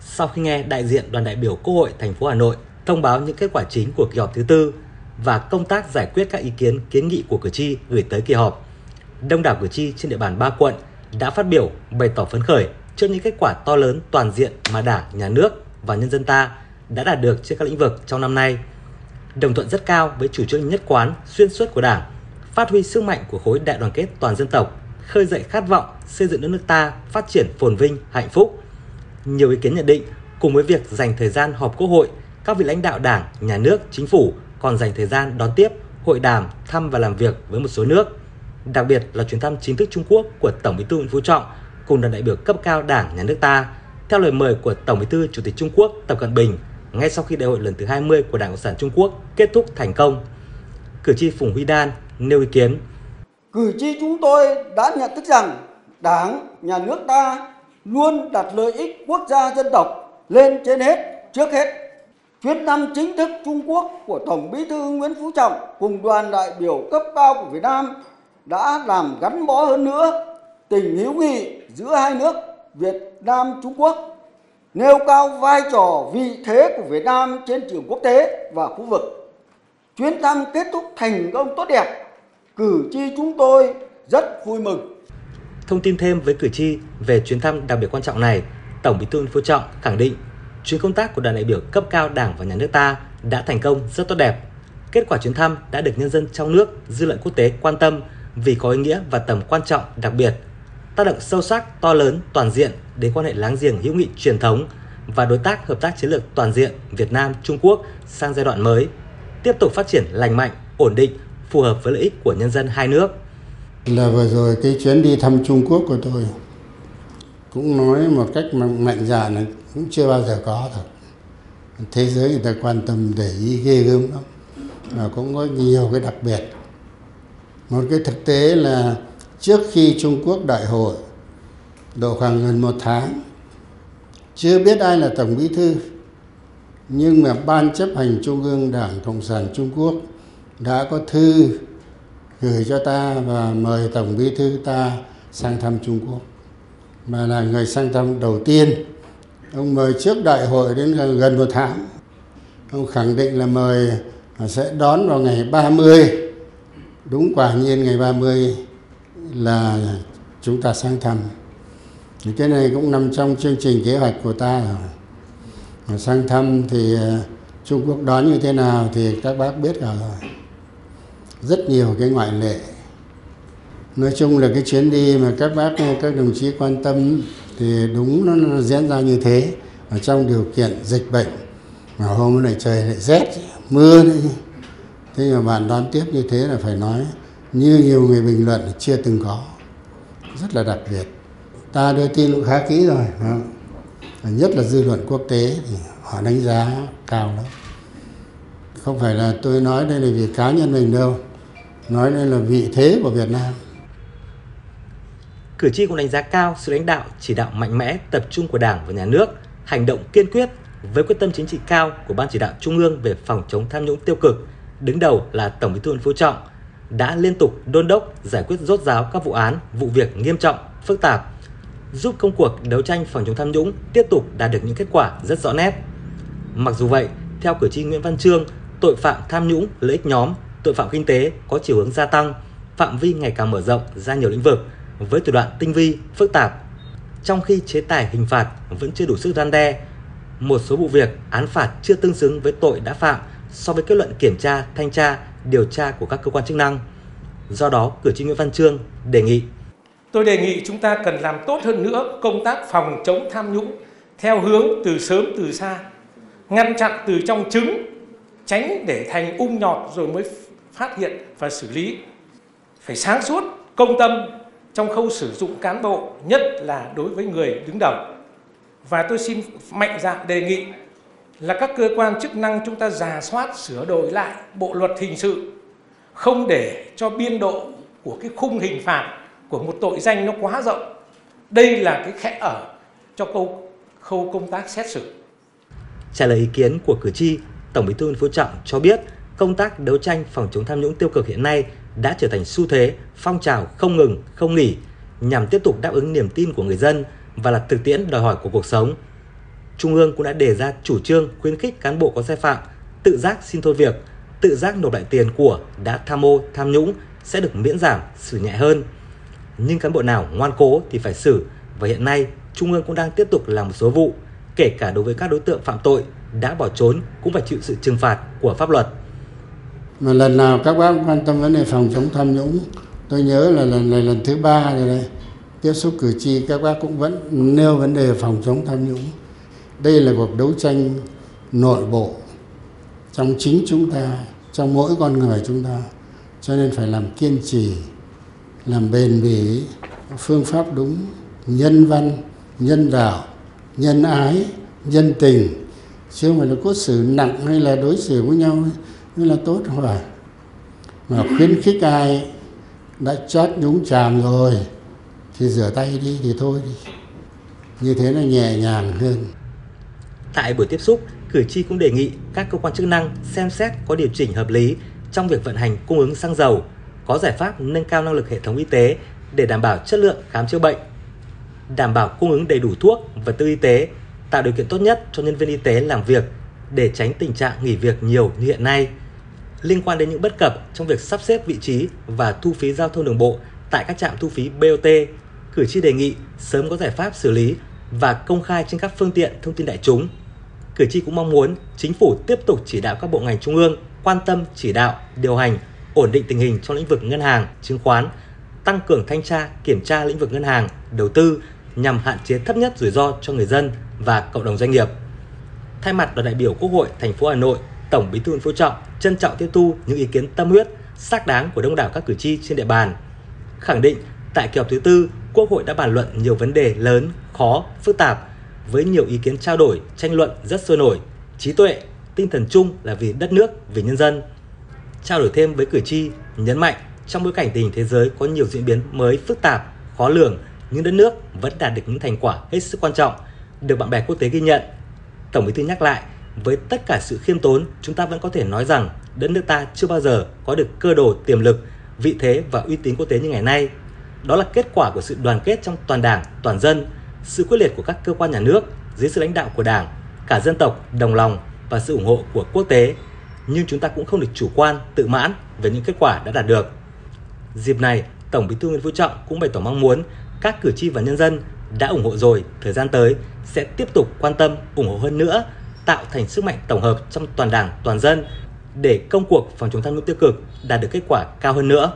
sau khi nghe đại diện đoàn đại biểu Quốc hội thành phố Hà Nội thông báo những kết quả chính của kỳ họp thứ tư và công tác giải quyết các ý kiến kiến nghị của cử tri gửi tới kỳ họp, đông đảo cử tri trên địa bàn 3 quận đã phát biểu bày tỏ phấn khởi trước những kết quả to lớn toàn diện mà Đảng, Nhà nước và nhân dân ta đã đạt được trên các lĩnh vực trong năm nay, đồng thuận rất cao với chủ trương nhất quán xuyên suốt của Đảng, phát huy sức mạnh của khối đại đoàn kết toàn dân tộc, khơi dậy khát vọng xây dựng đất nước ta phát triển phồn vinh, hạnh phúc. Nhiều ý kiến nhận định, cùng với việc dành thời gian họp Quốc hội, các vị lãnh đạo Đảng, Nhà nước, Chính phủ còn dành thời gian đón tiếp, hội đàm, thăm và làm việc với một số nước, đặc biệt là chuyến thăm chính thức Trung Quốc của Tổng Bí thư Nguyễn Phú Trọng cùng đoàn đại biểu cấp cao Đảng, Nhà nước ta, theo lời mời của Tổng Bí thư Chủ tịch Trung Quốc Tập Cận Bình ngay sau khi đại hội lần thứ 20 của Đảng Cộng sản Trung Quốc kết thúc thành công. Cử tri Phùng Huy Đan nêu ý kiến: cử tri chúng tôi đã nhận thức rằng Đảng, Nhà nước ta luôn đặt lợi ích quốc gia dân tộc lên trên hết, trước hết. Chuyến thăm chính thức Trung Quốc của Tổng Bí thư Nguyễn Phú Trọng cùng đoàn đại biểu cấp cao của Việt Nam đã làm gắn bó hơn nữa tình hữu nghị giữa hai nước Việt Nam Trung Quốc, nêu cao vai trò vị thế của Việt Nam trên trường quốc tế và khu vực. Chuyến thăm kết thúc thành công tốt đẹp, cử tri chúng tôi rất vui mừng. Thông tin thêm với cử tri về chuyến thăm đặc biệt quan trọng này, Tổng Bí thư Nguyễn Phú Trọng khẳng định chuyến công tác của đoàn đại biểu cấp cao Đảng và Nhà nước ta đã thành công rất tốt đẹp. Kết quả chuyến thăm đã được nhân dân trong nước, dư luận quốc tế quan tâm vì có ý nghĩa và tầm quan trọng đặc biệt, tác động sâu sắc, to lớn, toàn diện đến quan hệ láng giềng hữu nghị truyền thống và đối tác hợp tác chiến lược toàn diện Việt Nam Trung Quốc sang giai đoạn mới, tiếp tục phát triển lành mạnh, ổn định, phù hợp với lợi ích của nhân dân hai nước. Là vừa rồi cái chuyến đi thăm Trung Quốc của tôi cũng nói một cách mạnh dạn là cũng chưa bao giờ có thật. Thế giới người ta quan tâm để ý ghê gớm lắm, mà cũng có nhiều cái đặc biệt. Một cái thực tế là trước khi Trung Quốc đại hội độ khoảng gần một tháng, chưa biết ai là Tổng Bí thư, nhưng mà Ban chấp hành Trung ương Đảng Cộng sản Trung Quốc đã có thư gửi cho ta và mời Tổng Bí thư ta sang thăm Trung Quốc, mà là người sang thăm đầu tiên. Ông mời trước đại hội đến gần một tháng. Ông khẳng định là mời sẽ đón vào ngày 30. Đúng, quả nhiên ngày 30 là chúng ta sang thăm. Cái này cũng nằm trong chương trình kế hoạch của ta rồi. Sang thăm thì Trung Quốc đón như thế nào thì các bác biết cả rồi. Rất nhiều cái ngoại lệ. Nói chung là cái chuyến đi mà các bác, các đồng chí quan tâm thì đúng nó diễn ra như thế, ở trong điều kiện dịch bệnh mà hôm nay trời lại rét mưa đấy. Thế mà bạn đón tiếp như thế là phải nói như nhiều người bình luận là chưa từng có, rất là đặc biệt. Ta đưa tin cũng khá kỹ rồi, nhất là dư luận quốc tế thì họ đánh giá cao lắm. Không phải là tôi nói đây là vì cá nhân mình đâu, nói đây là vị thế của Việt Nam. Cử tri cũng đánh giá cao sự lãnh đạo, chỉ đạo mạnh mẽ, tập trung của Đảng và Nhà nước, hành động kiên quyết với quyết tâm chính trị cao của Ban Chỉ đạo Trung ương về phòng chống tham nhũng tiêu cực, đứng đầu là Tổng Bí thư Nguyễn Phú Trọng, đã liên tục đôn đốc giải quyết rốt ráo các vụ án, vụ việc nghiêm trọng, phức tạp, giúp công cuộc đấu tranh phòng chống tham nhũng tiếp tục đạt được những kết quả rất rõ nét. Mặc dù vậy, theo cử tri Nguyễn Văn Trương, tội phạm tham nhũng, lợi ích nhóm, tội phạm kinh tế có chiều hướng gia tăng, phạm vi ngày càng mở rộng ra nhiều lĩnh vực với thủ đoạn tinh vi, phức tạp. Trong khi chế tài hình phạt vẫn chưa đủ sức răn đe, một số vụ việc án phạt chưa tương xứng với tội đã phạm so với kết luận kiểm tra, thanh tra, điều tra của các cơ quan chức năng. Do đó, cử tri Nguyễn Văn Trương đề nghị: tôi đề nghị chúng ta cần làm tốt hơn nữa công tác phòng chống tham nhũng theo hướng từ sớm từ xa, ngăn chặn từ trong trứng, tránh để thành ung nhọt rồi mới phát hiện và xử lý. Phải sáng suốt, công tâm trong khâu sử dụng cán bộ, nhất là đối với người đứng đầu. Và tôi xin mạnh dạn đề nghị là các cơ quan chức năng chúng ta rà soát, sửa đổi lại bộ luật hình sự, không để cho biên độ của cái khung hình phạt của một tội danh nó quá rộng. Đây là cái kẽ hở cho khâu công tác xét xử. Trả lời ý kiến của cử tri, Tổng Bí thư Nguyễn Phú Trọng cho biết công tác đấu tranh phòng chống tham nhũng tiêu cực hiện nay đã trở thành xu thế, phong trào không ngừng, không nghỉ nhằm tiếp tục đáp ứng niềm tin của người dân và là thực tiễn đòi hỏi của cuộc sống. Trung ương cũng đã đề ra chủ trương khuyến khích cán bộ có sai phạm tự giác xin thôi việc, tự giác nộp lại tiền của đã tham ô, tham nhũng sẽ được miễn giảm, xử nhẹ hơn. Nhưng cán bộ nào ngoan cố thì phải xử, và hiện nay Trung ương cũng đang tiếp tục làm một số vụ, kể cả đối với các đối tượng phạm tội đã bỏ trốn cũng phải chịu sự trừng phạt của pháp luật. Mà lần nào các bác quan tâm vấn đề phòng chống tham nhũng, tôi nhớ là lần này lần thứ 3 rồi đấy, tiếp xúc cử tri các bác cũng vẫn nêu vấn đề phòng chống tham nhũng. Đây là cuộc đấu tranh nội bộ trong chính chúng ta, trong mỗi con người chúng ta, cho nên phải làm kiên trì, làm bền bỉ, phương pháp đúng, nhân văn, nhân đạo, nhân ái, nhân tình, chứ không phải là cốt xử nặng hay là đối xử với nhau mới là tốt hoài. Mà khuyến khích ai đã chót nhúng chàm rồi thì rửa tay đi thì thôi đi, như thế là nhẹ nhàng hơn. Tại buổi tiếp xúc, cử tri cũng đề nghị các cơ quan chức năng xem xét có điều chỉnh hợp lý trong việc vận hành cung ứng xăng dầu, có giải pháp nâng cao năng lực hệ thống y tế để đảm bảo chất lượng khám chữa bệnh, đảm bảo cung ứng đầy đủ thuốc, vật tư y tế, tạo điều kiện tốt nhất cho nhân viên y tế làm việc để tránh tình trạng nghỉ việc nhiều như hiện nay. Liên quan đến những bất cập trong việc sắp xếp vị trí và thu phí giao thông đường bộ tại các trạm thu phí BOT, cử tri đề nghị sớm có giải pháp xử lý và công khai trên các phương tiện thông tin đại chúng. Cử tri cũng mong muốn chính phủ tiếp tục chỉ đạo các bộ ngành trung ương quan tâm chỉ đạo, điều hành, ổn định tình hình trong lĩnh vực ngân hàng, chứng khoán, tăng cường thanh tra, kiểm tra lĩnh vực ngân hàng, đầu tư nhằm hạn chế thấp nhất rủi ro cho người dân và cộng đồng doanh nghiệp. Thay mặt đoàn đại biểu Quốc hội thành phố Hà Nội, Tổng Bí thư Nguyễn Phú Trọng trân trọng tiếp thu những ý kiến tâm huyết, xác đáng của đông đảo các cử tri trên địa bàn. Khẳng định tại kỳ họp thứ tư, Quốc hội đã bàn luận nhiều vấn đề lớn, khó, phức tạp với nhiều ý kiến trao đổi, tranh luận rất sôi nổi, trí tuệ, tinh thần chung là vì đất nước, vì nhân dân. Trao đổi thêm với cử tri, nhấn mạnh trong bối cảnh tình hình thế giới có nhiều diễn biến mới phức tạp, khó lường, nhưng đất nước vẫn đạt được những thành quả hết sức quan trọng, được bạn bè quốc tế ghi nhận. Tổng Bí thư nhắc lại, với tất cả sự khiêm tốn, chúng ta vẫn có thể nói rằng đất nước ta chưa bao giờ có được cơ đồ, tiềm lực, vị thế và uy tín quốc tế như ngày nay. Đó là kết quả của sự đoàn kết trong toàn đảng, toàn dân, sự quyết liệt của các cơ quan nhà nước dưới sự lãnh đạo của đảng, cả dân tộc đồng lòng và sự ủng hộ của quốc tế. Nhưng chúng ta cũng không được chủ quan, tự mãn về những kết quả đã đạt được. Dịp này, Tổng Bí thư Nguyễn Phú Trọng cũng bày tỏ mong muốn các cử tri và nhân dân đã ủng hộ rồi, thời gian tới sẽ tiếp tục quan tâm, ủng hộ hơn nữa, tạo thành sức mạnh tổng hợp trong toàn đảng, toàn dân để công cuộc phòng chống tham nhũng tiêu cực đạt được kết quả cao hơn nữa.